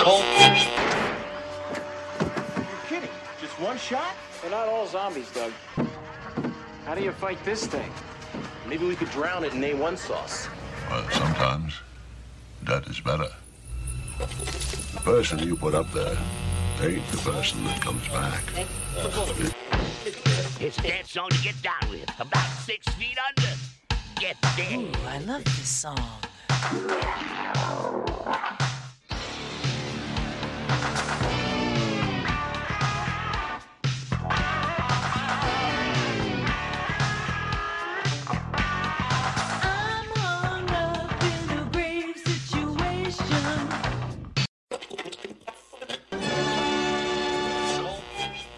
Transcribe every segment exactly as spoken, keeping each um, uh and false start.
asshole. You're kidding. Just one shot? They're not all zombies, Doug. How do you fight this thing? Maybe we could drown it in A one sauce. Well, sometimes that is better. The person you put up there ain't the person that comes back. It's that song to get down with. About six feet under. Get there. Ooh, I love this song. I'm hung up in a grave situation.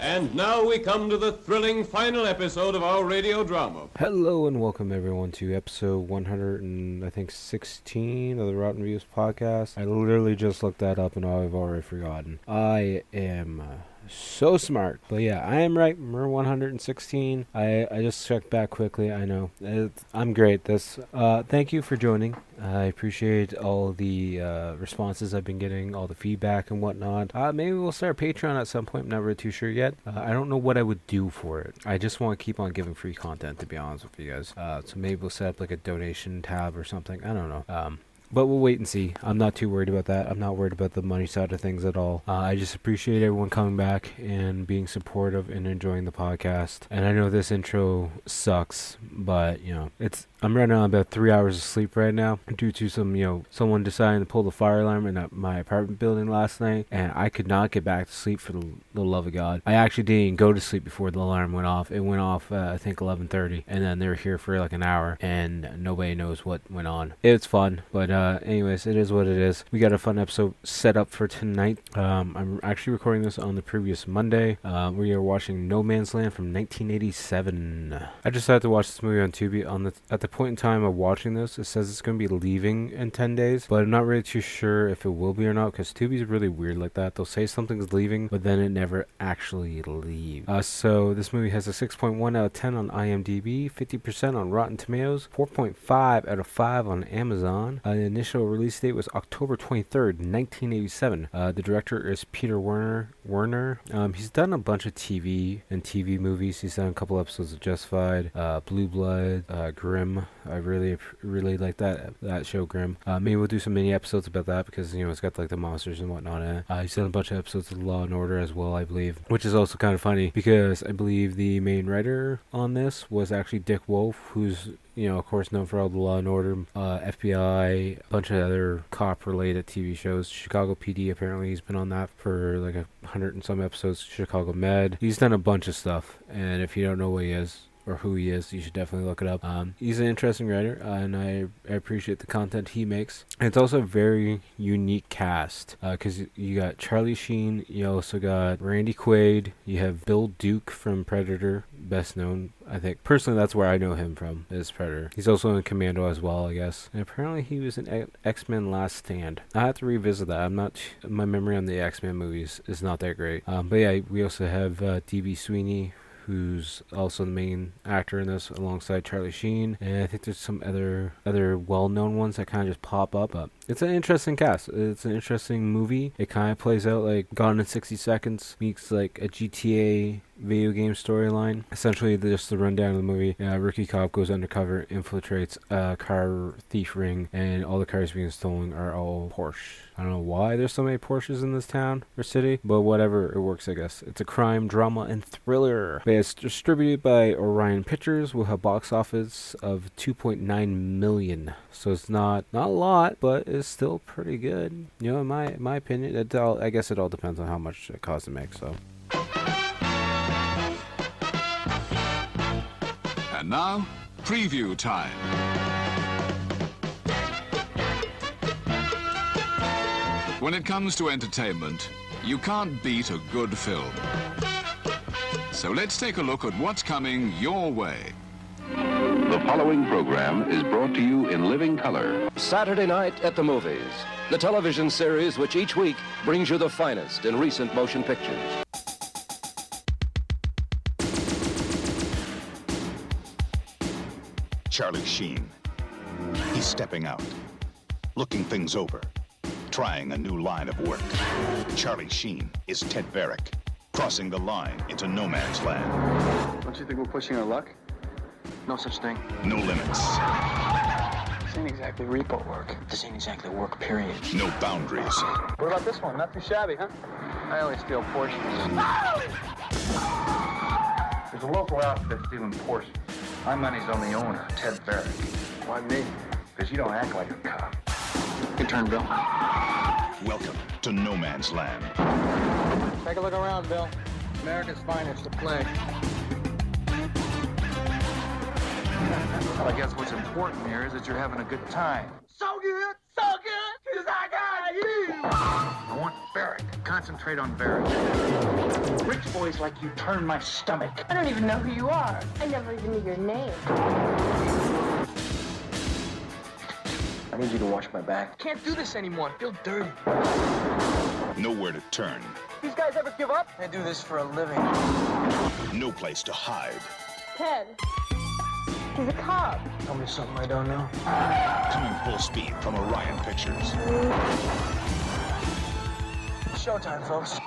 And now we come to the thrilling final episode of our radio drama. Hello and welcome everyone to episode one hundred and I think sixteen of the Rotten Reviews podcast. I literally just looked that up and I've already forgotten. I am so smart. But yeah, I am right. We're one hundred and sixteen. I, I just checked back quickly. I know. It's, I'm great. This. Uh, thank you for joining. I appreciate all the uh, responses I've been getting, all the feedback and whatnot. Uh, maybe we'll start Patreon at some point. I'm not really too sure yet. Uh, I don't know what I would do for it. I just want to keep on giving free content, to be honest with you guys. Uh, so maybe we'll set up like a donation tab or something. I don't know. Um... But we'll wait and see. I'm not too worried about that. I'm not worried about the money side of things at all. Uh, I just appreciate everyone coming back and being supportive and enjoying the podcast. And I know this intro sucks, but, you know, it's I'm running on about three hours of sleep right now due to some, you know, someone deciding to pull the fire alarm in my apartment building last night. And I could not get back to sleep for the, the love of God. I actually didn't even go to sleep before the alarm went off. It went off, uh, I think, eleven thirty. And then they were here for like an hour and nobody knows what went on. It's fun, but, uh, Uh, anyways, it is what it is. We got a fun episode set up for tonight. Um, I'm actually recording this on the previous Monday. Uh, we are watching No Man's Land from nineteen eighty-seven. I decided to watch this movie on Tubi. On the at the point in time of watching this, it says it's going to be leaving in ten days, but I'm not really too sure if it will be or not because Tubi's really weird like that. They'll say something's leaving, but then it never actually leaves. Uh, so this movie has a six point one out of ten on IMDb, fifty percent on Rotten Tomatoes, four point five out of five on Amazon. Uh, The initial release date was October twenty-third, nineteen eighty-seven. Uh, the director is Peter Werner. Werner. Um, he's done a bunch of T V and T V movies. He's done a couple episodes of Justified, uh, Blue Blood, uh, Grimm. I really, really like that that show, Grimm. Uh, maybe we'll do some mini episodes about that because, you know, it's got like the monsters and whatnot in it. Uh, he's done a bunch of episodes of Law and Order as well, I believe, which is also kind of funny because I believe the main writer on this was actually Dick Wolf, who's, you know, of course, known for all the Law and Order, uh, F B I, a bunch of other cop-related T V shows. Chicago P D, apparently, he's been on that for like a hundred and some episodes. Chicago Med. He's done a bunch of stuff, and if you don't know what he is or who he is, you should definitely look it up. Um, he's an interesting writer, uh, and I, I appreciate the content he makes. And it's also a very unique cast, because uh, you got Charlie Sheen, you also got Randy Quaid, you have Bill Duke from Predator, best known, I think. Personally, that's where I know him from, is Predator. He's also in Commando as well, I guess. And apparently he was in X-Men Last Stand. I have to revisit that. I'm not, my memory on the X-Men movies is not that great. Um, but yeah, we also have uh, D B. Sweeney, who's also the main actor in this alongside Charlie Sheen. And I think there's some other other well-known ones that kind of just pop up. But it's an interesting cast. It's an interesting movie. It kind of plays out like Gone in sixty seconds meets like a G T A video game storyline. Essentially, just the rundown of the movie. Uh, rookie cop goes undercover, infiltrates a car thief ring, and all the cars being stolen are all Porsche. I don't know why there's so many Porsches in this town or city, but whatever, it works, I guess. It's a crime, drama, and thriller. But it's distributed by Orion Pictures. We'll have box office of two point nine million. So it's not not a lot, but it's still pretty good. You know, in my my opinion, it all, I guess it all depends on how much it costs to make, so. And now, preview time. When it comes to entertainment, you can't beat a good film. So let's take a look at what's coming your way. The following program is brought to you in living color. Saturday Night at the Movies, the television series which each week brings you the finest in recent motion pictures. Charlie Sheen. He's stepping out, looking things over, trying a new line of work. Charlie Sheen is Ted Varrick, crossing the line into no man's land. Don't you think we're pushing our luck? No such thing. No limits. This ain't exactly repo work. This ain't exactly work, period. No boundaries. What about this one? Not too shabby, huh? I only steal Porsches. There's a local outfit stealing Porsches. My money's on the owner, Ted Varrick. Why me? Because you don't act like a cop. Your turn, Bill. Welcome to No Man's Land. Take a look around, Bill. America's finest to play. Well, I guess what's important here is that you're having a good time. So good, so good, because I got you! I want Varrick. Concentrate on Varrick. Rich boys like you turn my stomach. I don't even know who you are. I never even knew your name. I need you to wash my back. Can't do this anymore. I feel dirty. Nowhere to turn. These guys ever give up? I do this for a living. No place to hide. Ted. He's a cop. Tell me something I don't know. Coming full speed from Orion Pictures. Showtime, folks.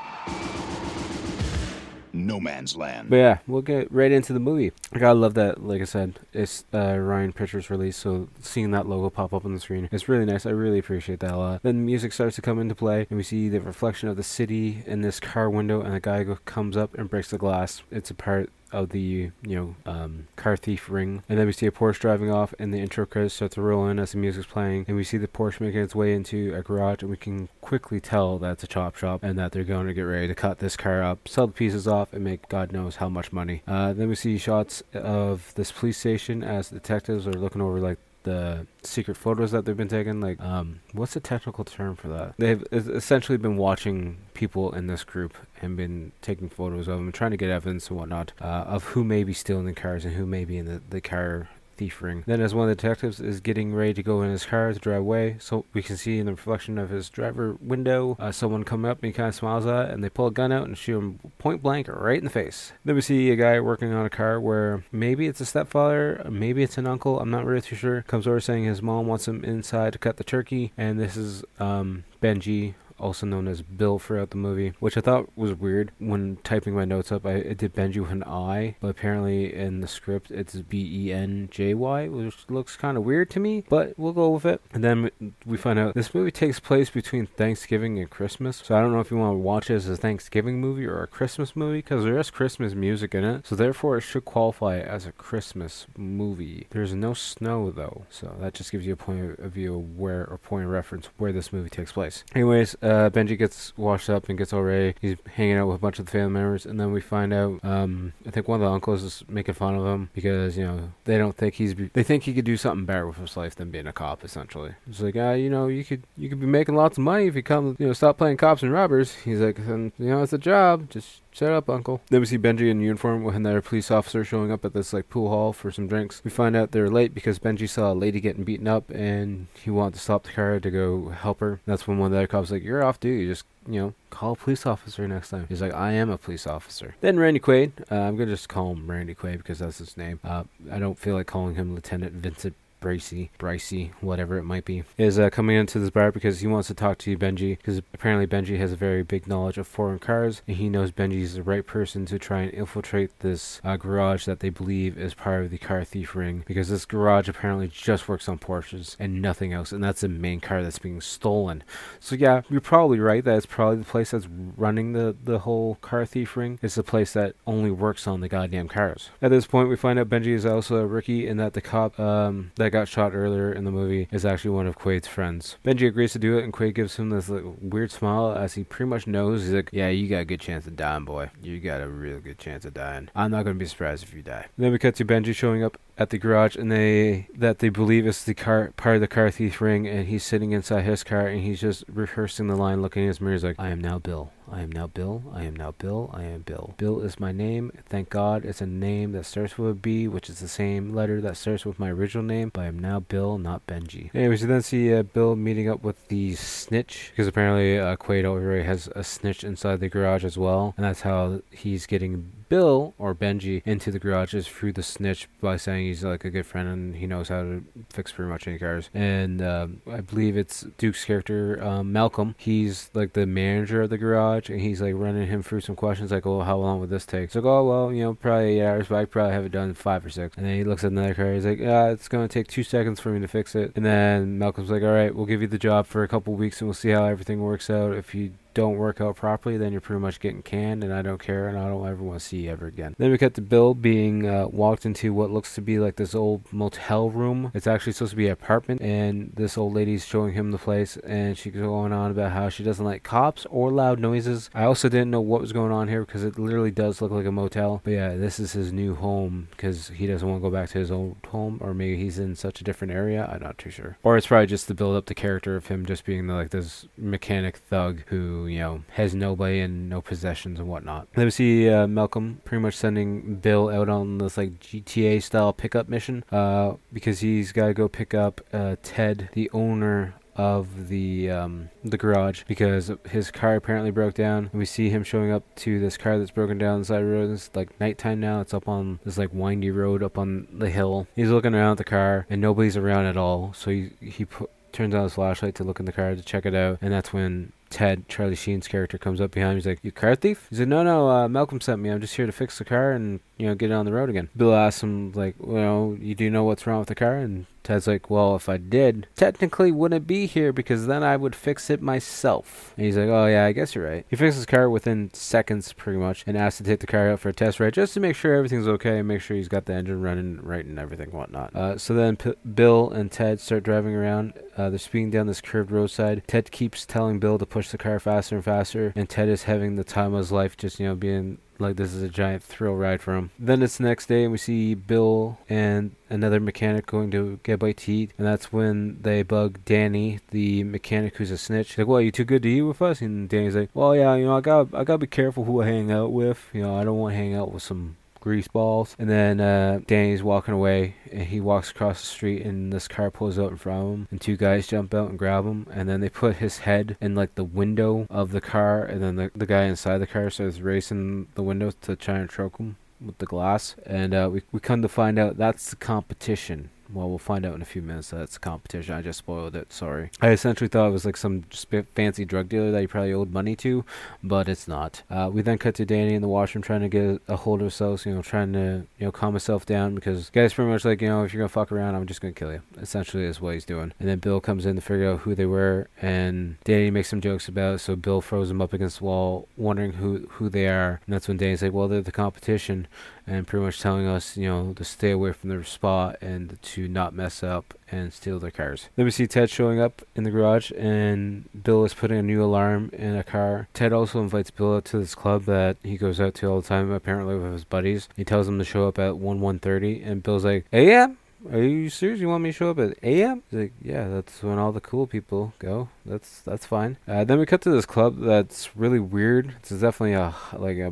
No Man's Land. But yeah, we'll get right into the movie. Like, I love that, like I said, it's uh, Orion Pictures release, so seeing that logo pop up on the screen, it's really nice. I really appreciate that a lot. Then the music starts to come into play, and we see the reflection of the city in this car window, and a guy go- comes up and breaks the glass. It's a part of the, you know, um, car thief ring. And then we see a Porsche driving off, and the intro credits start to roll in as the music's playing, and we see the Porsche making its way into a garage, and we can quickly tell that it's a chop shop and that they're going to get ready to cut this car up, sell the pieces off, and make God knows how much money. Uh, then we see shots of this police station as the detectives are looking over, like, the secret photos that they've been taking. Like, um, what's the technical term for that? They've essentially been watching people in this group and been taking photos of them, trying to get evidence and whatnot uh, of who may be stealing the cars and who may be in the, the car thief ring. Then, as one of the detectives is getting ready to go in his car to drive away, so we can see in the reflection of his driver window, uh, someone coming up and he kind of smiles at it, and they pull a gun out and shoot him point blank right in the face. Then we see a guy working on a car where maybe it's a stepfather, maybe it's an uncle, I'm not really too sure, comes over saying his mom wants him inside to cut the turkey, and this is um, Benjy, also known as Bill throughout the movie, which I thought was weird. When typing my notes up, I it did Benjy with an I, but apparently in the script it's B E N J Y, which looks kind of weird to me, but we'll go with it. And then we find out this movie takes place between Thanksgiving and Christmas, so I don't know if you want to watch it as a Thanksgiving movie or a Christmas movie, because there is Christmas music in it, so therefore it should qualify as a Christmas movie. There's no snow though, so that just gives you a point of view of where, or point of reference where this movie takes place. Anyways, Uh, Benjy gets washed up and gets all ready. He's hanging out with a bunch of the family members, and then we find out um, I think one of the uncles is making fun of him because, you know, they don't think he's be- they think he could do something better with his life than being a cop, essentially. It's like, ah, uh, you know, you could you could be making lots of money if you come, you know, stop playing cops and robbers. He's like, you know, it's a job, just shut up, uncle. Then we see Benjy in uniform with another police officer showing up at this, like, pool hall for some drinks. We find out they're late because Benjy saw a lady getting beaten up and he wanted to stop the car to go help her. That's when one of the other cops like, you're off duty, just, you know, call a police officer next time. He's like, I am a police officer. Then Randy Quaid, uh, I'm going to just call him Randy Quaid because that's his name. Uh, I don't feel like calling him Lieutenant Vincent Bracey, Bricey, whatever it might be, is uh, coming into this bar because he wants to talk to you, Benjy, because apparently Benjy has a very big knowledge of foreign cars, and he knows Benji's the right person to try and infiltrate this uh, garage that they believe is part of the car thief ring, because this garage apparently just works on Porsches and nothing else, and that's the main car that's being stolen. So yeah, you're probably right, that it's probably the place that's running the, the whole car thief ring. It's the place that only works on the goddamn cars. At this point, we find out Benjy is also a rookie, and that the cop, um, that got shot earlier in the movie is actually one of Quaid's friends. Benjy agrees to do it, and Quaid gives him this, like, weird smile as he pretty much knows. He's like, yeah, you got a good chance of dying, boy. You got a real good chance of dying. I'm not going to be surprised if you die. And then we cut to Benjy showing up at the garage, and they that they believe is the car part of the car thief ring, and he's sitting inside his car, and he's just rehearsing the line, looking in his mirror. He's like, I am now Bill. I am now Bill. I am now Bill. I am Bill. Bill is my name. Thank God it's a name that starts with a B, which is the same letter that starts with my original name, but I am now Bill, not Benjy. Anyways, you then see uh, Bill meeting up with the snitch, because apparently uh, Quaid already has a snitch inside the garage as well, and that's how he's getting Bill, or Benjy, into the garages through the snitch by saying he's like a good friend and he knows how to fix pretty much any cars. And uh, I believe it's Duke's character, um, Malcolm. He's like the manager of the garage, and he's like running him through some questions like, oh, how long would this take? It's like, oh, well, you know, probably eight hours, but I probably have it done in five or six. And then he looks at another car. He's like, ah, it's going to take two seconds for me to fix it. And then Malcolm's like, all right, we'll give you the job for a couple weeks and we'll see how everything works out. If you don't work out properly, then you're pretty much getting canned, and I don't care, and I don't ever want to see you ever again. Then we cut to Bill being uh, walked into what looks to be like this old motel room. It's actually supposed to be an apartment, and this old lady's showing him the place, and she's going on about how she doesn't like cops or loud noises. I also didn't know what was going on here because it literally does look like a motel. But yeah, this is his new home because he doesn't want to go back to his old home, or maybe he's in such a different area. I'm not too sure. Or it's probably just to build up the character of him just being like this mechanic thug who, you know, has nobody and no possessions and whatnot. Then we see uh, Malcolm pretty much sending Bill out on this like G T A style pickup mission uh, because he's got to go pick up uh, Ted, the owner of the um the garage, because his car apparently broke down. And we see him showing up to this car that's broken down on the side of the road. It's like nighttime now. It's up on this like windy road up on the hill. He's looking around at the car and nobody's around at all. So he he pu- turns on his flashlight to look in the car to check it out, and that's when Ted, Charlie Sheen's character, comes up behind him. He's like, you car thief? He's like, no, no, uh, Malcolm sent me. I'm just here to fix the car and, you know, get it on the road again. Bill asks him, like, well, you do know what's wrong with the car? And Ted's like, well, if I did, technically wouldn't be here because then I would fix it myself. And he's like, oh, yeah, I guess you're right. He fixes his car within seconds, pretty much, and asks to take the car out for a test ride just to make sure everything's okay and make sure he's got the engine running right and everything and whatnot. Uh, so then P- Bill and Ted start driving around. Uh, they're speeding down this curved roadside. Ted keeps telling Bill to push the car faster and faster, and Ted is having the time of his life, just, you know, being like this is a giant thrill ride for him. Then it's the next day, and we see Bill and another mechanic going to get a bite to eat, and that's when they bug Danny, the mechanic who's a snitch. He's like, well, are you too good to eat with us? And Danny's like, well, yeah, you know, I gotta, I gotta be careful who I hang out with. You know, I don't want to hang out with some grease balls. And then uh, Danny's walking away, and he walks across the street, and this car pulls out in front of him, and two guys jump out and grab him, and then they put his head in like the window of the car, and then the, the guy inside the car starts racing the window to try and choke him with the glass. And uh, we, we come to find out that's the competition. Well, we'll find out in a few minutes that it's a competition. I just spoiled it. Sorry. I essentially thought it was like some sp- fancy drug dealer that you probably owed money to, but it's not. Uh, we then cut to Danny in the washroom trying to get a hold of himself, you know, trying to, you know, calm himself down because the guy's pretty much like, you know, if you're going to fuck around, I'm just going to kill you. Essentially is what he's doing. And then Bill comes in to figure out who they were, and Danny makes some jokes about it, so Bill throws him up against the wall, wondering who, who they are. And that's when Danny's like, well, they're the competition, and pretty much telling us, you know, to stay away from their spot and to not mess up and steal their cars. Then we see Ted showing up in the garage, and Bill is putting a new alarm in a car. Ted also invites Bill out to this club that he goes out to all the time, apparently with his buddies. He tells him to show up at one, one thirty, and Bill's like, hey, yeah, are you serious? You want me to show up at eight a.m.? He's like, yeah, that's when all the cool people go. That's that's fine. Uh, then we cut to this club that's really weird. It's definitely a like a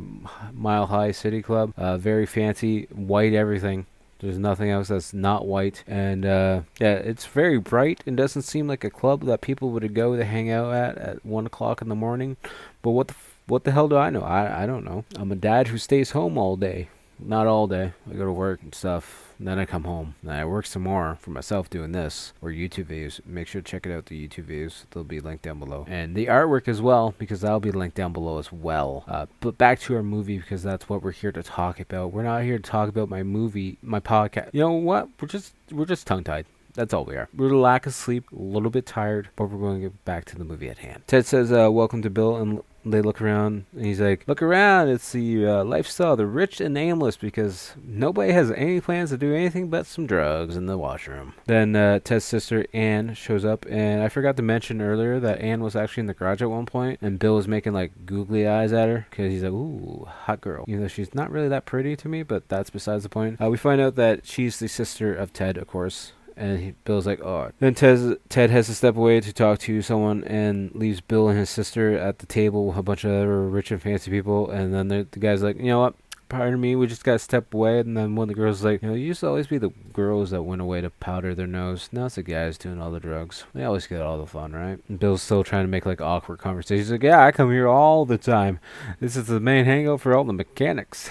mile-high city club. Uh, very fancy, white everything. There's nothing else that's not white. And, uh, yeah, it's very bright and doesn't seem like a club that people would go to hang out at at one o'clock in the morning. But what the, f- what the hell do I know? I, I don't know. I'm a dad who stays home all day. Not all day. I go to work and stuff. And then I come home. And I work some more for myself doing this. Or YouTube videos. Make sure to check it out, the YouTube videos. They'll be linked down below. And the artwork as well, because that'll be linked down below as well. Uh, but back to our movie, because that's what we're here to talk about. We're not here to talk about my movie, my podcast. You know what? We're just we're just tongue-tied. That's all we are. We're a lack of sleep, a little bit tired, but we're going to get back to the movie at hand. Ted says, uh, welcome to Bill and... They look around, and he's like, look around, it's the uh, lifestyle of the rich and aimless because nobody has any plans to do anything but some drugs in the washroom. Then uh, Ted's sister, Ann, shows up, and I forgot to mention earlier that Ann was actually in the garage at one point, and Bill was making, like, googly eyes at her because he's like, ooh, hot girl. You know, she's not really that pretty to me, but that's besides the point. Uh, we find out that she's the sister of Ted, of course. And he, Bill's like, oh. Then Tez, Ted has to step away to talk to someone and leaves Bill and his sister at the table with a bunch of other rich and fancy people. And then the guy's like, you know what? Pardon me, we just got to step away. And then one of the girls is like, you know, you used to always be the girls that went away to powder their nose. Now it's the guys doing all the drugs. They always get all the fun, right? And Bill's still trying to make, like, awkward conversations. He's like, yeah, I come here all the time. This is the main hangout for all the mechanics.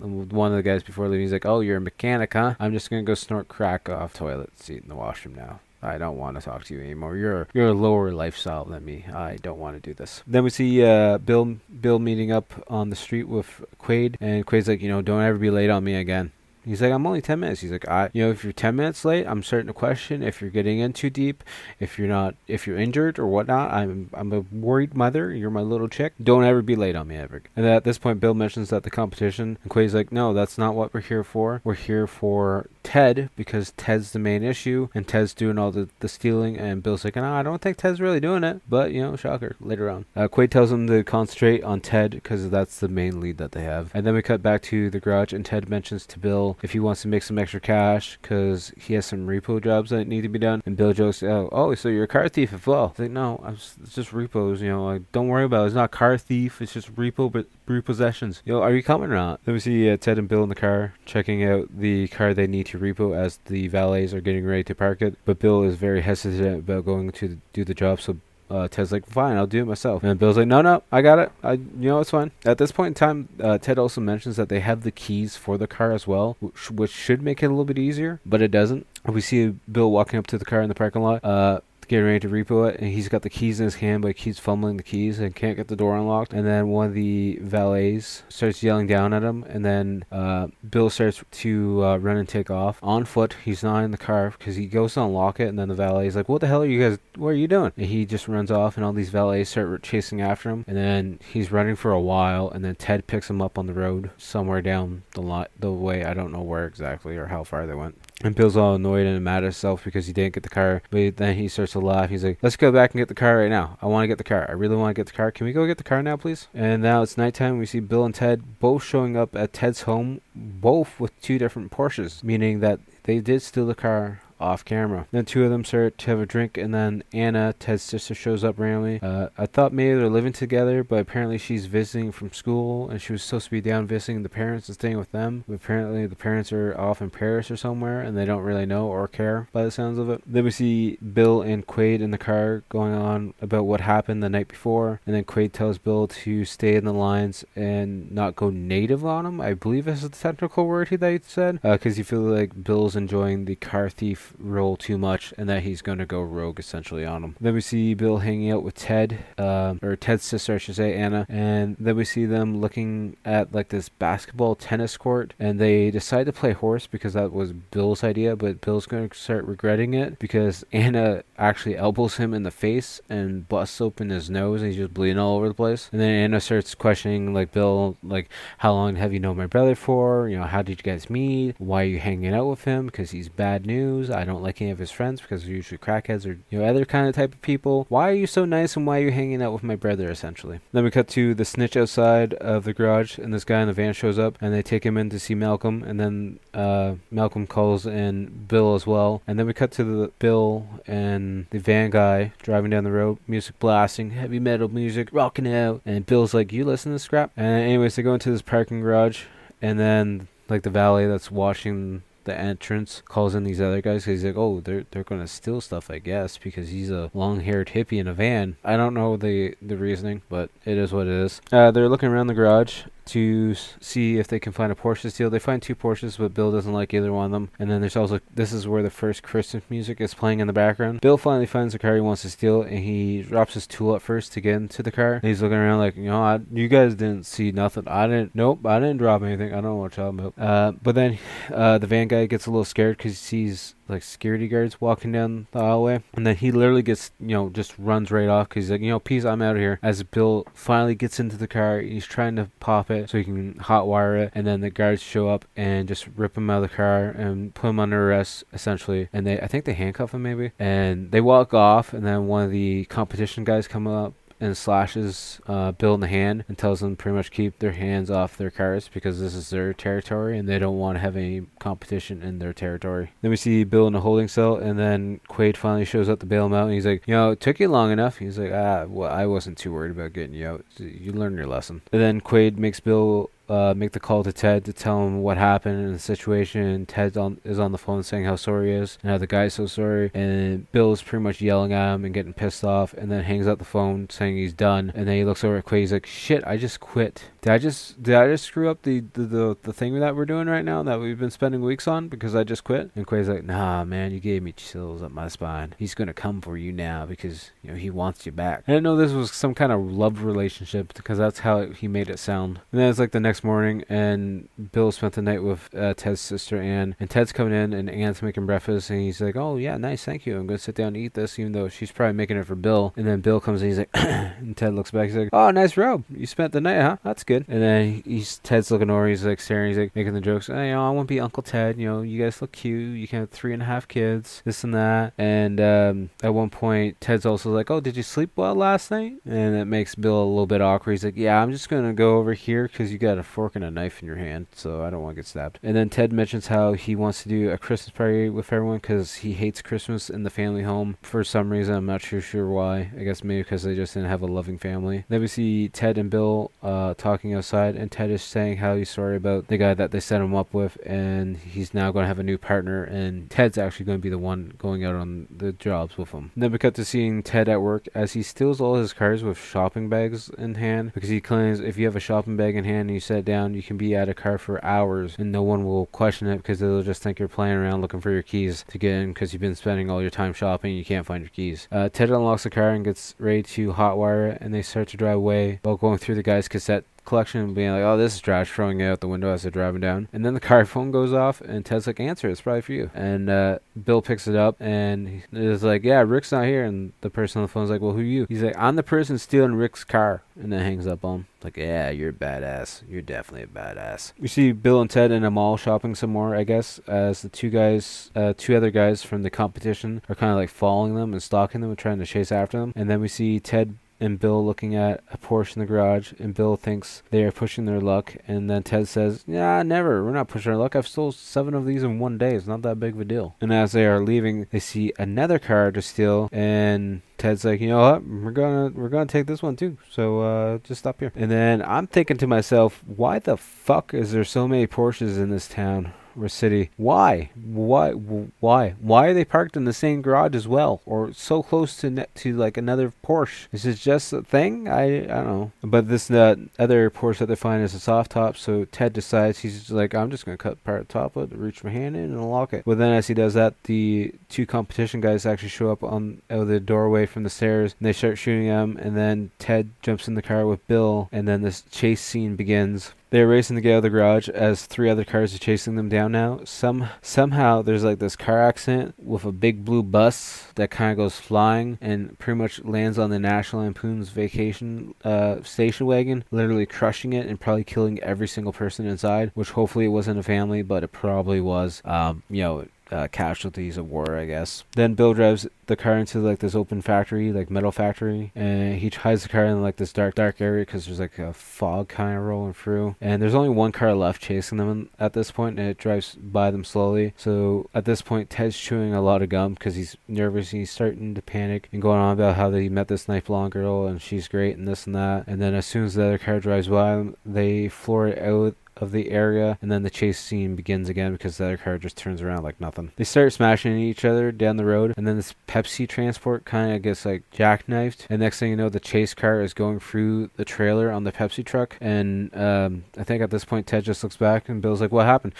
one of the guys before leaving, he's like, oh, you're a mechanic, huh? I'm just going to go snort crack off toilet seat in the washroom now. I don't want to talk to you anymore. You're you're a lower lifestyle than me. I don't want to do this. Then we see uh, Bill Bill meeting up on the street with Quaid, and Quaid's like, you know, don't ever be late on me again. He's like, I'm only ten minutes. He's like, I, you know, if you're ten minutes late, I'm starting to question if you're getting in too deep, if you're not, if you're injured or whatnot. I'm, I'm a worried mother. You're my little chick. Don't ever be late on me ever. And at this point, Bill mentions that the competition, and Quaid's like, no, that's not what we're here for. We're here for Ted, because Ted's the main issue, and Ted's doing all the, the stealing. And Bill's like, no, I don't think Ted's really doing it, but, you know, shocker, later on. Uh, Quaid tells him to concentrate on Ted, because that's the main lead that they have. And then we cut back to the garage, and Ted mentions to Bill if he wants to make some extra cash, because he has some repo jobs that need to be done. And Bill jokes, oh, oh so you're a car thief as well. He's like, no, I'm just, it's just repos, you know, like, don't worry about it. It's not car thief, it's just repo, but repossessions. Yo, are you coming or not? Then we see uh, Ted and Bill in the car, checking out the car they need to repo as the valets are getting ready to park it. But Bill is very hesitant about going to do the job, so Uh, Ted's like, fine, I'll do it myself. And Bill's like, no, no, I got it. I, you know, it's fine. At this point in time, uh, Ted also mentions that they have the keys for the car as well, which, which should make it a little bit easier, but it doesn't. We see Bill walking up to the car in the parking lot, uh, getting ready to repo it, and he's got the keys in his hand, but he keeps fumbling the keys and can't get the door unlocked. And then one of the valets starts yelling down at him, and then uh, Bill starts to uh, run and take off on foot. He's not in the car, because he goes to unlock it, and then the valet's like, what the hell are you guys, what are you doing? And he just runs off, and all these valets start chasing after him, and then he's running for a while, and then Ted picks him up on the road somewhere down the lot the way. I don't know where exactly or how far they went. And Bill's all annoyed and mad at himself because he didn't get the car. But then he starts to laugh. He's like, let's go back and get the car right now. I want to get the car. I really want to get the car. Can we go get the car now, please? And now it's nighttime. We see Bill and Ted both showing up at Ted's home, both with two different Porsches, meaning that they did steal the car off camera. Then two of them start to have a drink, and then Anna, Ted's sister, shows up randomly. Uh, I thought maybe they're living together, but apparently she's visiting from school, and she was supposed to be down visiting the parents and staying with them. But apparently the parents are off in Paris or somewhere, and they don't really know or care by the sounds of it. Then we see Bill and Quaid in the car going on about what happened the night before, and then Quaid tells Bill to stay in the lines and not go native on him. I believe this is the technical word that he said, because uh, you feel like Bill's enjoying the car thief role too much, and that he's going to go rogue essentially on him. Then we see Bill hanging out with Ted, um, or Ted's sister I should say, Anna, and then we see them looking at like this basketball tennis court, and they decide to play horse because that was Bill's idea, but Bill's going to start regretting it because Anna actually elbows him in the face and busts open his nose, and he's just bleeding all over the place. And then Anna starts questioning like Bill, like, how long have you known my brother for? You know, how did you guys meet? Why are you hanging out with him? Because he's bad news. I I don't like any of his friends because they're usually crackheads or, you know, other kind of type of people. Why are you so nice, and why are you hanging out with my brother, essentially? Then we cut to the snitch outside of the garage, and this guy in the van shows up, and they take him in to see Malcolm, and then uh, Malcolm calls in Bill as well. And then we cut to the Bill and the van guy driving down the road, music blasting, heavy metal music, rocking out. And Bill's like, you listen to this crap? And anyways, they go into this parking garage, and then like the valet that's washing the entrance calls in these other guys. He's like, oh, they're they're gonna steal stuff, I guess, because he's a long-haired hippie in a van. I don't know the the reasoning, but it is what it is. Uh they're looking around the garage to see if they can find a Porsche to steal. They find two Porsches, but Bill doesn't like either one of them. And then there's also, this is where the first Christmas music is playing in the background. Bill finally finds the car he wants to steal, and he drops his tool at first to get into the car. And he's looking around like, you know, I, you guys didn't see nothing. I didn't, nope, I didn't drop anything. I don't know what you're talking about. Uh, but then uh, the van guy gets a little scared because he sees like security guards walking down the hallway, and then he literally gets, you know, just runs right off because he's like, you know, peace, I'm out of here. As Bill finally gets into the car, he's trying to pop it so he can hotwire it, and then the guards show up and just rip him out of the car and put him under arrest essentially, and they I think they handcuff him maybe, and they walk off. And then one of the competition guys come up and slashes uh, Bill in the hand and tells them pretty much keep their hands off their cars because this is their territory and they don't want to have any competition in their territory. Then we see Bill in a holding cell, and then Quaid finally shows up to bail him out, and he's like, you know, it took you long enough. He's like, ah, well, I wasn't too worried about getting you out. You learned your lesson. And then Quaid makes Bill Uh, make the call to Ted to tell him what happened and the situation, and Ted on, is on the phone saying how sorry he is and how the guy's so sorry, and Bill is pretty much yelling at him and getting pissed off, and then hangs up the phone saying he's done. And then he looks over at Quaid, he's like, shit, I just quit. Did I just did I just screw up the, the, the, the thing that we're doing right now that we've been spending weeks on because I just quit? And Quaid's like, nah, man, you gave me chills up my spine. He's gonna come for you now because you know he wants you back. I didn't know this was some kind of love relationship because that's how it, he made it sound. And then it's like the next morning, and Bill spent the night with uh, Ted's sister Ann, and Ted's coming in, and Ann's making breakfast, and he's like, oh yeah, nice, thank you. I'm gonna sit down and eat this, even though she's probably making it for Bill. And then Bill comes in, he's like, and Ted looks back, he's like, oh, nice robe. You spent the night, huh? That's good. And then he's Ted's looking over, he's like staring, he's like making the jokes, oh, you know, I want to be Uncle Ted, you know, you guys look cute, you can have three and a half kids, this and that. And um, at one point Ted's also like, oh, did you sleep well last night? And that makes Bill a little bit awkward. He's like, yeah, I'm just going to go over here because you got a fork and a knife in your hand, so I don't want to get stabbed. And then Ted mentions how he wants to do a Christmas party with everyone because he hates Christmas in the family home for some reason. I'm not sure sure why. I guess maybe because they just didn't have a loving family. Then we see Ted and Bill uh, talking outside, and Ted is saying how he's sorry about the guy that they set him up with, and he's now going to have a new partner, and Ted's actually going to be the one going out on the jobs with him. Then we cut to seeing Ted at work as he steals all his cars with shopping bags in hand, because he claims if you have a shopping bag in hand and you sit down, you can be at a car for hours and no one will question it because they'll just think you're playing around looking for your keys to get in because you've been spending all your time shopping and you can't find your keys. Uh, Ted unlocks the car and gets ready to hotwire it, and they start to drive away while going through the guy's cassette collection and being like, oh, this is trash, throwing it out the window as they're driving down. And then the car phone goes off, and Ted's like, answer, it's probably for you. And uh Bill picks it up and is like, yeah, Rick's not here. And the person on the phone's like, well, who are you? He's like, I'm the person stealing Rick's car. And then hangs up on him. Like, yeah, you're a badass. You're definitely a badass. We see Bill and Ted in a mall shopping some more, I guess, as the two guys, uh, two other guys from the competition are kind of like following them and stalking them and trying to chase after them. And then we see Ted and Bill looking at a Porsche in the garage, and Bill thinks they are pushing their luck, and then Ted says, nah, never, we're not pushing our luck, I've stole seven of these in one day, it's not that big of a deal. And as they are leaving, they see another car to steal, and Ted's like, you know what, we're gonna we're gonna take this one too, so uh just stop here. And then I'm thinking to myself, why the fuck is there so many Porsches in this town or city? Why? Why? Why? Why are they parked in the same garage as well, or so close to ne- to like another Porsche? Is it just a thing? I, I don't know. But this uh, other Porsche that they find is a soft top, so Ted decides he's just like, I'm just gonna cut part of the top of it, reach my hand in, and unlock it. But then as he does that, the two competition guys actually show up on out of the doorway from the stairs, and they start shooting him. And then Ted jumps in the car with Bill, and then this chase scene begins. They're racing to get out of the garage as three other cars are chasing them down now. Some Somehow there's like this car accident with a big blue bus that kind of goes flying and pretty much lands on the National Lampoon's Vacation uh, station wagon, literally crushing it and probably killing every single person inside, which hopefully it wasn't a family, but it probably was, um, you know, Uh, casualties of war, I guess. Then Bill drives the car into like this open factory, like metal factory, and he hides the car in like this dark dark area because there's like a fog kind of rolling through, and there's only one car left chasing them at this point, and it drives by them slowly. So at this point Ted's chewing a lot of gum because he's nervous and he's starting to panic and going on about how they met this nice blonde girl and she's great and this and that. And then as soon as the other car drives by them, they floor it out of the area, and then the chase scene begins again because the other car just turns around like nothing. They start smashing each other down the road, and then this Pepsi transport kind of gets like jackknifed, and next thing you know the chase car is going through the trailer on the Pepsi truck. And um I think at this point Ted just looks back and Bill's like, what happened?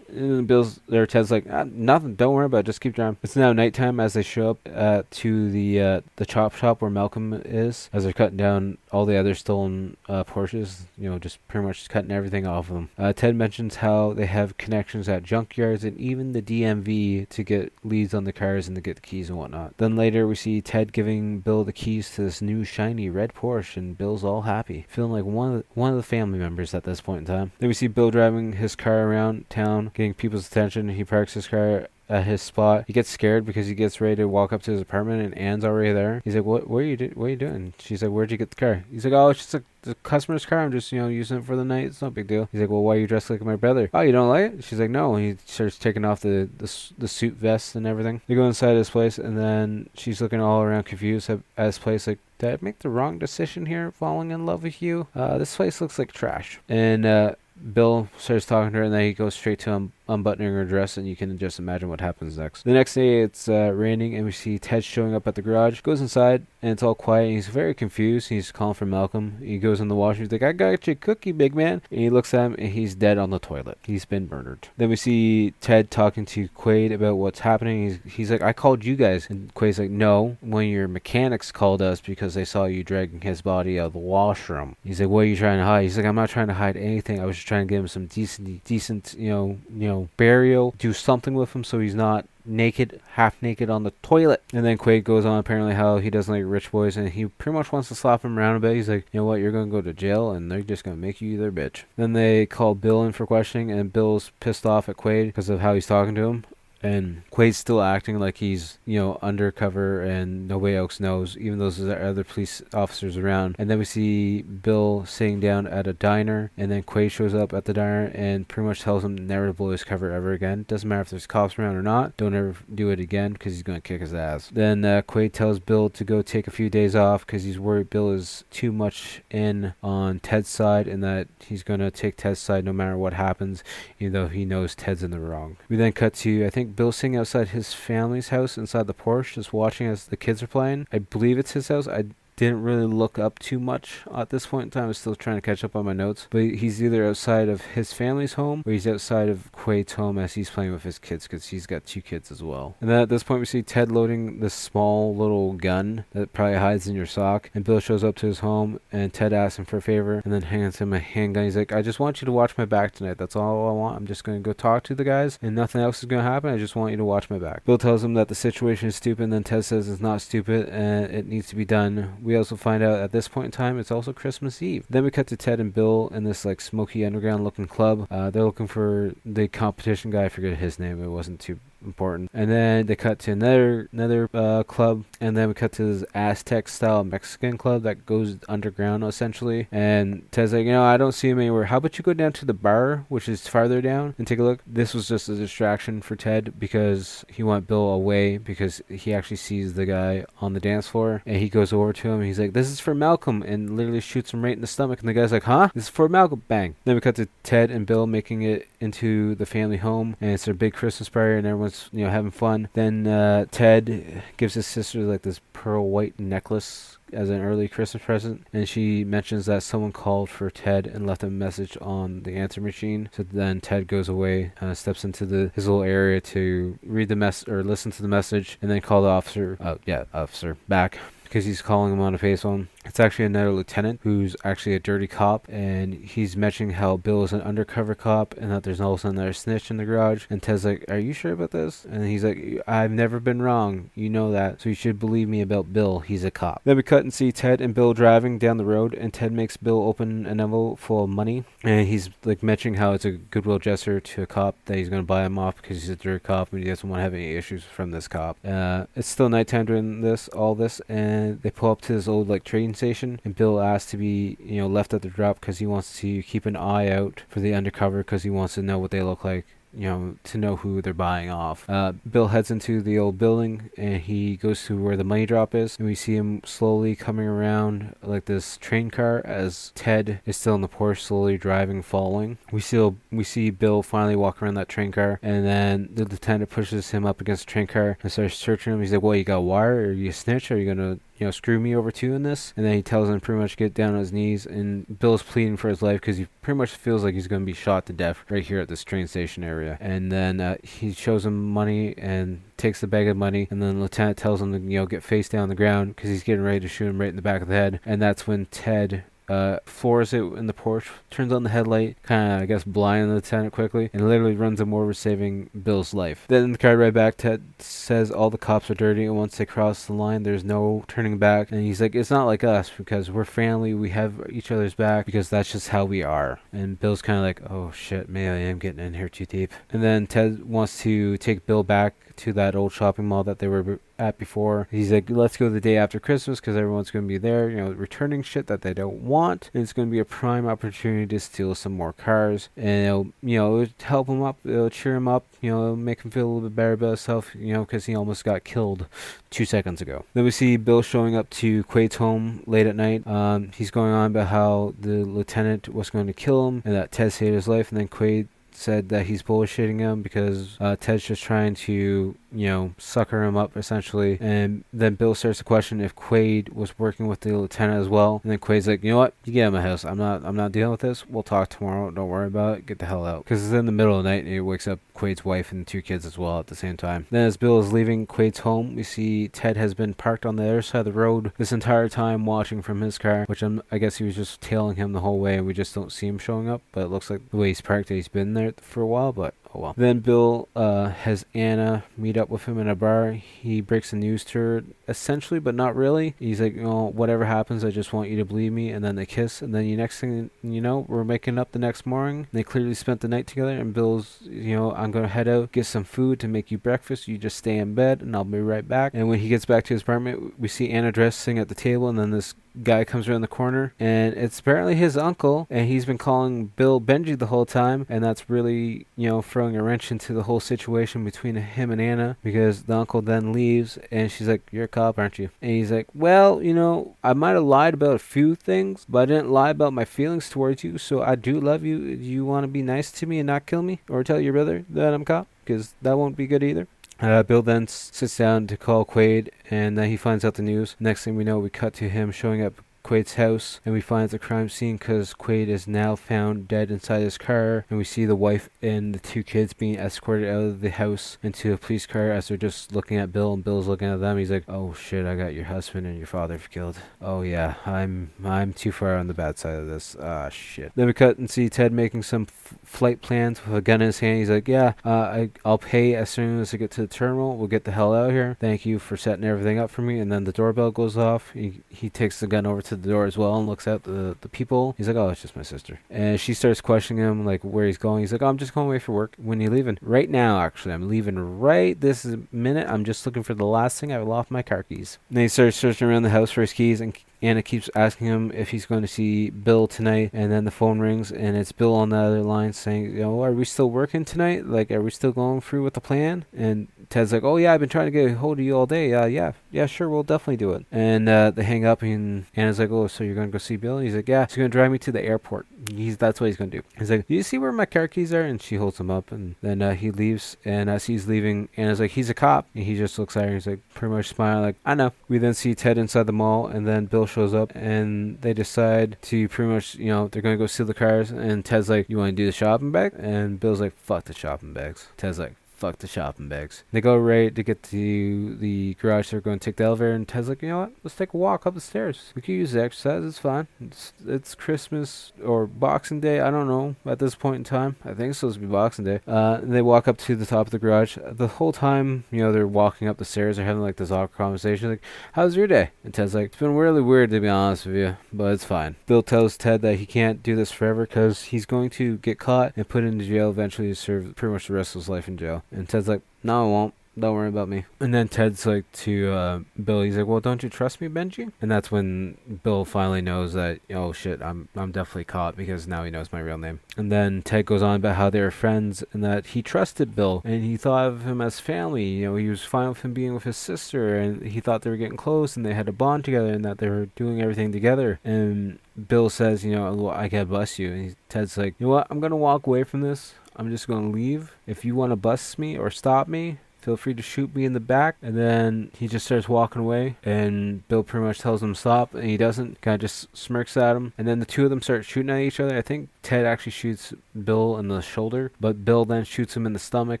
And Bill's there, Ted's like, ah, nothing, don't worry about it, just keep driving. It's now nighttime as they show up uh, to the uh, the chop shop where Malcolm is, as they're cutting down all the other stolen uh, Porsches, you know, just pretty much cutting everything off of them. Uh, Ted mentions how they have connections at junkyards and even the D M V to get leads on the cars and to get the keys and whatnot. Then later we see Ted giving Bill the keys to this new shiny red Porsche, and Bill's all happy, feeling like one of the, one of the family members at this point in time. Then we see Bill driving his car around town, getting people's attention. He parks his car at his spot. He gets scared because he gets ready to walk up to his apartment, and Ann's already there. He's like, what, what, are, you do- what are you doing? She's like, where'd you get the car? He's like, oh, it's just a the customer's car, I'm just, you know, using it for the night, it's no big deal. He's like, well, why are you dressed like my brother? Oh, you don't like it? She's like, no. And he starts taking off the, the the suit vest and everything. They go inside his place, and then she's looking all around confused at his place, like, did I make the wrong decision here, falling in love with you? Uh, this place looks like trash. And uh Bill starts talking to her, and then he goes straight to him unbuttoning her dress, and you can just imagine what happens next. The next day, it's uh, raining, and we see Ted showing up at the garage. Goes inside, and it's all quiet, and he's very confused. He's calling for Malcolm. He goes in the washer. He's like, I got your cookie, big man. And he looks at him, and he's dead on the toilet. He's been murdered. Then we see Ted talking to Quaid about what's happening. He's, he's like, I called you guys. And Quaid's like, no, when your mechanics called us because they saw you dragging his body out of the washroom. He's like, what are you trying to hide? He's like, I'm not trying to hide anything. I was just trying to give him some decent, decent, you know, you know, burial. Do something with him so he's not naked, half naked on the toilet. And then Quaid goes on apparently how he doesn't like rich boys, and he pretty much wants to slap him around a bit. He's like, you know what, you're gonna go to jail, and they're just gonna make you their bitch. Then they call Bill in for questioning, and Bill's pissed off at Quaid because of how he's talking to him. And Quaid's still acting like he's, you know, undercover and nobody else knows, even though there's other police officers around. And then we see Bill sitting down at a diner, and then Quaid shows up at the diner and pretty much tells him never to blow his cover ever again. Doesn't matter if there's cops around or not. Don't ever do it again because he's going to kick his ass. Then uh, Quaid tells Bill to go take a few days off because he's worried Bill is too much in on Ted's side and that he's going to take Ted's side no matter what happens, even though he knows Ted's in the wrong. We then cut to, I think, Bill's sitting outside his family's house inside the Porsche, just watching as the kids are playing. I believe it's his house. I didn't really look up too much at this point in time. I was still trying to catch up on my notes. But he's either outside of his family's home or he's outside of Quaid's home as he's playing with his kids because he's got two kids as well. And then at this point we see Ted loading this small little gun that probably hides in your sock. And Bill shows up to his home and Ted asks him for a favor and then hands him a handgun. He's like, I just want you to watch my back tonight. That's all I want. I'm just going to go talk to the guys and nothing else is going to happen. I just want you to watch my back. Bill tells him that the situation is stupid and then Ted says it's not stupid and it needs to be done. We also find out at this point in time, it's also Christmas Eve. Then we cut to Ted and Bill in this like smoky underground looking club. Uh, they're looking for the competition guy. I forget his name. It wasn't too important. And then they cut to another another uh, club. And then we cut to this Aztec style Mexican club that goes underground essentially. And Ted's like, you know, I don't see him anywhere. How about you go down to the bar, which is farther down, and take a look. This was just a distraction for Ted because he went Bill away because he actually sees the guy on the dance floor and he goes over to him. He's like, this is for Malcolm, and literally shoots him right in the stomach. And the guy's like, huh? This is for Malcolm. Bang. Then we cut to Ted and Bill making it into the family home, and it's their big Christmas party, and everyone's, you know, having fun. Then uh, Ted gives his sister like this pearl white necklace as an early Christmas present, and she mentions that someone called for Ted and left a message on the answer machine. So then Ted goes away, uh, steps into the his little area to read the mess or listen to the message, and then call the officer. Uh, yeah, officer back. Because he's calling him on a face phone. It's actually another lieutenant who's actually a dirty cop, and he's mentioning how Bill is an undercover cop and that there's also another snitch in the garage. And Ted's like, are you sure about this? And he's like, I've never been wrong. You know that. So you should believe me about Bill. He's a cop. Then we cut and see Ted and Bill driving down the road, and Ted makes Bill open an envelope full of money. And he's like mentioning how it's a goodwill gesture to a cop that he's going to buy him off because he's a dirty cop and he doesn't want to have any issues from this cop. Uh, it's still nighttime during this, all this, and And they pull up to this old like trading station, and Bill asks to be, you know, left at the drop because he wants to keep an eye out for the undercover because he wants to know what they look like, you know, to know who they're buying off. Uh, Bill heads into the old building, and he goes to where the money drop is, and we see him slowly coming around like this train car as Ted is still in the Porsche, slowly driving, falling. We see, we see Bill finally walk around that train car, and then the lieutenant pushes him up against the train car and starts searching him. He's like, well, you got wire? Are you a snitch? Are you going to, you know, screw me over too in this? And then he tells him to pretty much get down on his knees, and Bill's pleading for his life because he pretty much feels like he's going to be shot to death right here at this train station area. And then uh, he shows him money and takes the bag of money, and then the lieutenant tells him to, you know, get face down on the ground because he's getting ready to shoot him right in the back of the head. And that's when Ted uh floors it in the Porsche, turns on the headlight, kind of I guess blinding the lieutenant quickly, and literally runs him over, saving Bill's life. Then the car right back, Ted says all the cops are dirty, and once they cross the line there's no turning back. And he's like, it's not like us because we're family, we have each other's back because that's just how we are. And Bill's kind of like, oh shit, man, I am getting in here too deep. And then Ted wants to take Bill back to that old shopping mall that they were at before. He's like, let's go the day after Christmas because everyone's going to be there, you know, returning shit that they don't want, and it's going to be a prime opportunity to steal some more cars. And it'll, you know, it'll help him up, it'll cheer him up, you know, it'll make him feel a little bit better about himself, you know, because he almost got killed two seconds ago. Then we see Bill showing up to Quaid's home late at night. Um, he's going on about how the lieutenant was going to kill him and that Ted saved his life, and then Quaid said that he's bullshitting him because uh, Ted's just trying to, you know, sucker him up, essentially. And then Bill starts to question if Quaid was working with the lieutenant as well. And then Quaid's like, you know what? You get out of my house. I'm not I'm not dealing with this. We'll talk tomorrow. Don't worry about it. Get the hell out. Because it's in the middle of the night and he wakes up Quaid's wife and two kids as well at the same time. Then as Bill is leaving Quaid's home, we see Ted has been parked on the other side of the road this entire time watching from his car, which I'm, I guess he was just tailing him the whole way and we just don't see him showing up. But it looks like the way he's parked, he's been there for a while, but oh well. Then Bill uh, has Anna meet up with him in a bar. He breaks the news to her, essentially, but not really. He's like, oh, whatever happens, I just want you to believe me. And then they kiss. And then the next thing you know, we're making up the next morning. They clearly spent the night together. And Bill's, you know, I'm going to head out, get some food to make you breakfast. You just stay in bed and I'll be right back. And when he gets back to his apartment, we see Anna dressing at the table. And then this guy comes around the corner and it's apparently his uncle, and he's been calling Bill Benjy the whole time, and that's really, you know, throwing a wrench into the whole situation between him and Anna, because the uncle then leaves and she's like, you're a cop, aren't you? And he's like, well, you know, I might have lied about a few things, but I didn't lie about my feelings towards you, so I do love you. Do you want to be nice to me and not kill me or tell your brother that I'm a cop? Because that won't be good either. Uh, Bill then s- sits down to call Quaid, and then uh, he finds out the news. Next thing we know, we cut to him showing up Quaid's house, and we find the crime scene because Quaid is now found dead inside his car, and we see the wife and the two kids being escorted out of the house into a police car as they're just looking at Bill, and Bill's looking at them. He's like, oh shit, I got your husband and your father killed. Oh yeah, I'm I'm too far on the bad side of this. Ah shit. Then we cut and see Ted making some f- flight plans with a gun in his hand. He's like, yeah, uh, I, I'll pay as soon as I get to the terminal. We'll get the hell out of here. Thank you for setting everything up for me. And then the doorbell goes off. He, he takes the gun over to the door as well and looks at the the people. He's like, oh, it's just my sister. And she starts questioning him, like, where he's going. He's like, oh, I'm just going away for work. When are you leaving? Right now, actually. I'm leaving right this minute. I'm just looking for the last thing I lost, my car keys. And they start searching around the house for his keys, and Anna keeps asking him if he's going to see Bill tonight. And then the phone rings and it's Bill on the other line saying, you know, are we still working tonight? Like, are we still going through with the plan? And Ted's like, oh yeah, I've been trying to get a hold of you all day. Uh, yeah, yeah, sure, we'll definitely do it. And uh, they hang up, and Anna's like, oh, so you're going to go see Bill? And he's like, yeah, he's going to drive me to the airport. He's That's what he's going to do. He's like, do you see where my car keys are? And she holds him up, and then uh, he leaves. And as he's leaving, Anna's like, he's a cop. And he just looks at her and he's like, pretty much smiling, like, I know. We then see Ted inside the mall, and then Bill shows up, and they decide to pretty much, you know, they're going to go steal the cars. And Ted's like, you want to do the shopping bag? And Bill's like, fuck the shopping bags. Ted's like, fuck the shopping bags. They go right to get to the garage. They're going to take the elevator, and Ted's like, you know what? Let's take a walk up the stairs. We could use the exercise. It's fine. It's, it's Christmas or Boxing Day. I don't know at this point in time. I think it's supposed to be Boxing Day. Uh, and they walk up to the top of the garage. The whole time, you know, they're walking up the stairs. They're having, like, this awkward conversation. Like, how's your day? And Ted's like, it's been really weird, to be honest with you, but it's fine. Bill tells Ted that he can't do this forever because he's going to get caught and put into jail eventually to serve pretty much the rest of his life in jail. And Ted's like, no, I won't. Don't worry about me. And then Ted's like to uh, Bill, he's like, well, don't you trust me, Benjy? And that's when Bill finally knows that, oh shit, I'm I'm definitely caught, because now he knows my real name. And then Ted goes on about how they were friends and that he trusted Bill and he thought of him as family. You know, he was fine with him being with his sister, and he thought they were getting close and they had a bond together and that they were doing everything together. And Bill says, you know, I can't bust you. And Ted's like, you know what? I'm going to walk away from this. I'm just going to leave. If you want to bust me or stop me, feel free to shoot me in the back. And then he just starts walking away, and Bill pretty much tells him stop, and he doesn't. Kind of just smirks at him. And then the two of them start shooting at each other. I think Ted actually shoots Bill in the shoulder, but Bill then shoots him in the stomach,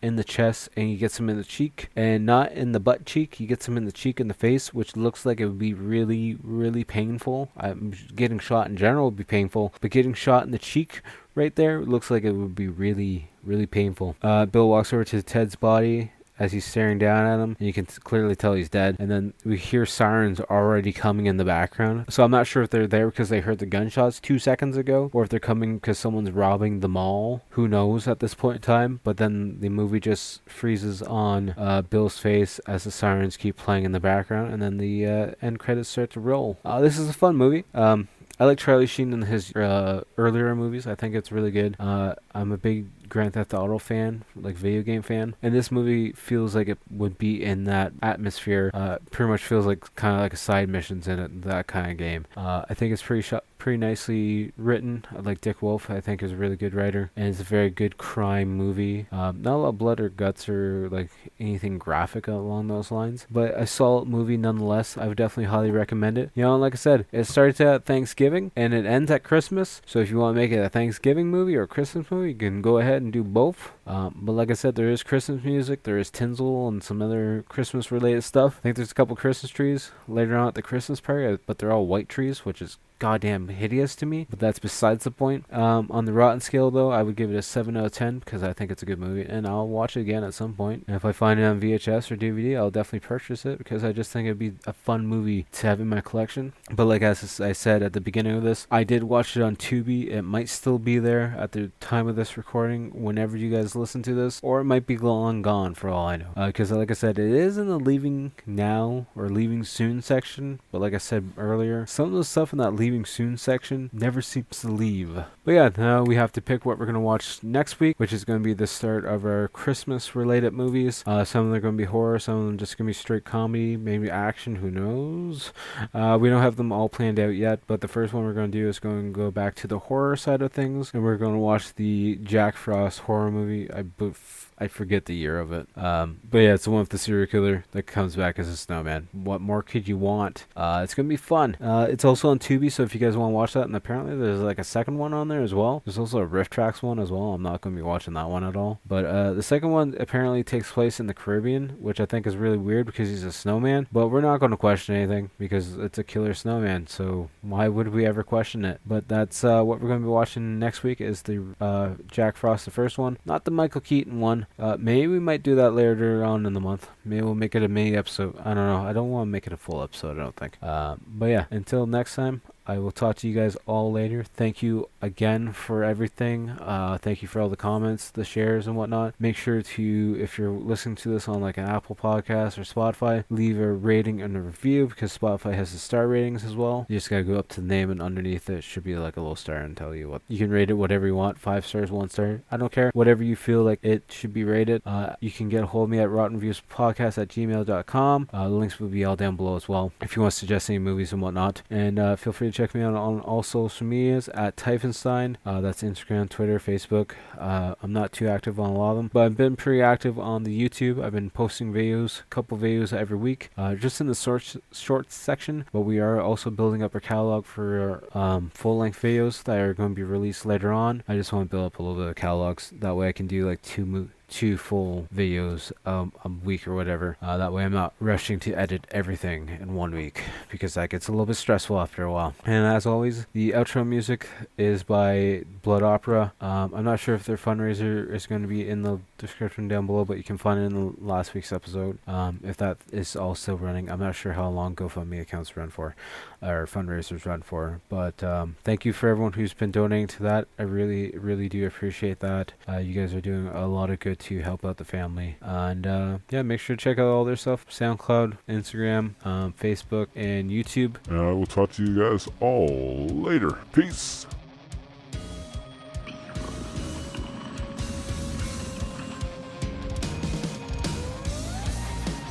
in the chest, and he gets him in the cheek. And not in the butt cheek, he gets him in the cheek and the face, which looks like it would be really, really painful. I'm getting shot in general would be painful, but getting shot in the cheek right there looks like it would be really, really painful. Uh, Bill walks over to Ted's body as he's staring down at him, and you can t- clearly tell he's dead. And then we hear sirens already coming in the background, so I'm not sure if they're there because they heard the gunshots two seconds ago, or if they're coming because someone's robbing the mall. Who knows at this point in time? But then the movie just freezes on uh, Bill's face as the sirens keep playing in the background, and then the uh, end credits start to roll. Uh, this is a fun movie. Um, I like Charlie Sheen in his uh, earlier movies. I think it's really good. Uh, I'm a big Grand Theft Auto fan, like video game fan, and this movie feels like it would be in that atmosphere. Uh, pretty much feels like kind of like a side missions in it, that kind of game. Uh, I think it's pretty sh- pretty nicely written. I like Dick Wolf. I think is a really good writer, and it's a very good crime movie. Um, not a lot of blood or guts or like anything graphic along those lines, but a solid movie nonetheless. I would definitely highly recommend it. You know, like I said, it starts at Thanksgiving and it ends at Christmas. So if you want to make it a Thanksgiving movie or a Christmas movie, you can go ahead and do both. Um, but like I said, there is Christmas music, there is tinsel and some other Christmas related stuff. I think there's a couple Christmas trees later on at the Christmas party, but they're all white trees, which is goddamn hideous to me, but that's besides the point. Um, on the rotten scale though, I would give it a seven out of ten because I think it's a good movie and I'll watch it again at some point. And if I find it on V H S or D V D, I'll definitely purchase it because I just think it'd be a fun movie to have in my collection. But like as I said at the beginning of this, I did watch it on Tubi. It might still be there at the time of this recording whenever you guys listen to this, or it might be long gone for all I know, because uh, like I said, it is in the leaving now or leaving soon section. But like I said earlier, some of the stuff in that leaving soon section never seems to leave. But yeah, now we have to pick what we're going to watch next week, which is going to be the start of our Christmas related movies. Uh, some of them are going to be horror, some of them just going to be straight comedy, maybe action, who knows. Uh, we don't have them all planned out yet, but the first one we're going to do is going to go back to the horror side of things, and we're going to watch the Jack Frost horror movie. I bef- I forget the year of it. Um, but yeah, it's the one with the serial killer that comes back as a snowman. What more could you want? Uh, it's going to be fun. Uh, it's also on Tubi, so if you guys want to watch that, and apparently there's like a second one on there as well. There's also a Riff Trax one as well. I'm not going to be watching that one at all. But uh, the second one apparently takes place in the Caribbean, which I think is really weird because he's a snowman. But we're not going to question anything because it's a killer snowman, so why would we ever question it? But that's uh, what we're going to be watching next week is the uh, Jack Frost, the first one. Not the Michael Keaton one. Uh, maybe we might do that later on in the month. Maybe we'll make it a mini episode. I don't know. I don't want to make it a full episode, I don't think. Uh, but yeah, until next time, I will talk to you guys all later. Thank you again for everything. Uh, thank you for all the comments, the shares, and whatnot. Make sure to, if you're listening to this on like an Apple Podcast or Spotify, leave a rating and a review because Spotify has the star ratings as well. You just gotta go up to the name and underneath it should be like a little star and tell you what. You can rate it whatever you want, five stars, one star. I don't care. Whatever you feel like it should be rated. Uh, you can get a hold of me at rotten reviews podcast at gmail dot com. Uh, the links will be all down below as well if you want to suggest any movies and whatnot. And uh, feel free to check me out on all social medias at Typhonstein. Uh, that's Instagram, Twitter, Facebook. Uh, I'm not too active on a lot of them, but I've been pretty active on the YouTube. I've been posting videos, a couple videos every week, uh, just in the short, short section, but we are also building up our catalog for um, full-length videos that are going to be released later on. I just want to build up a little bit of catalogs. That way I can do like two movies. two full videos um, a week or whatever. Uh, that way I'm not rushing to edit everything in one week because that gets a little bit stressful after a while. And as always, the outro music is by Blood Opera. Um, I'm not sure if their fundraiser is going to be in the description down below, but you can find it in the last week's episode. Um, if that is all still running, I'm not sure how long GoFundMe accounts run for or fundraisers run for. But um, thank you for everyone who's been donating to that. I really, really do appreciate that. Uh, you guys are doing a lot of good to help out the family. And uh yeah, make sure to check out all their stuff: SoundCloud, Instagram, um, Facebook, and YouTube. And I will talk to you guys all later. Peace.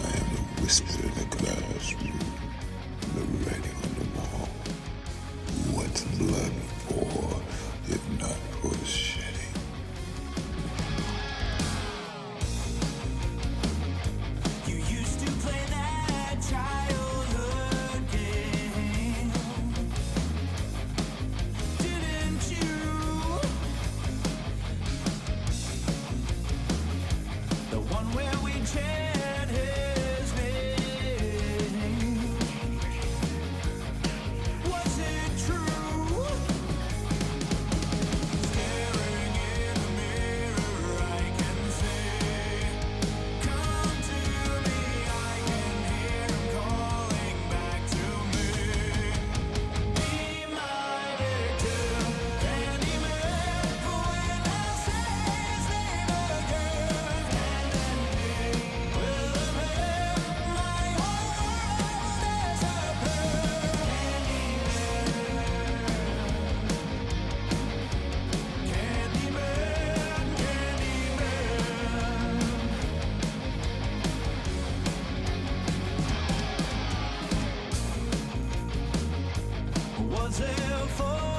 I am a whisper in a classroom, the writing on the wall. What blood for, if not for shit? Chad has been was there for.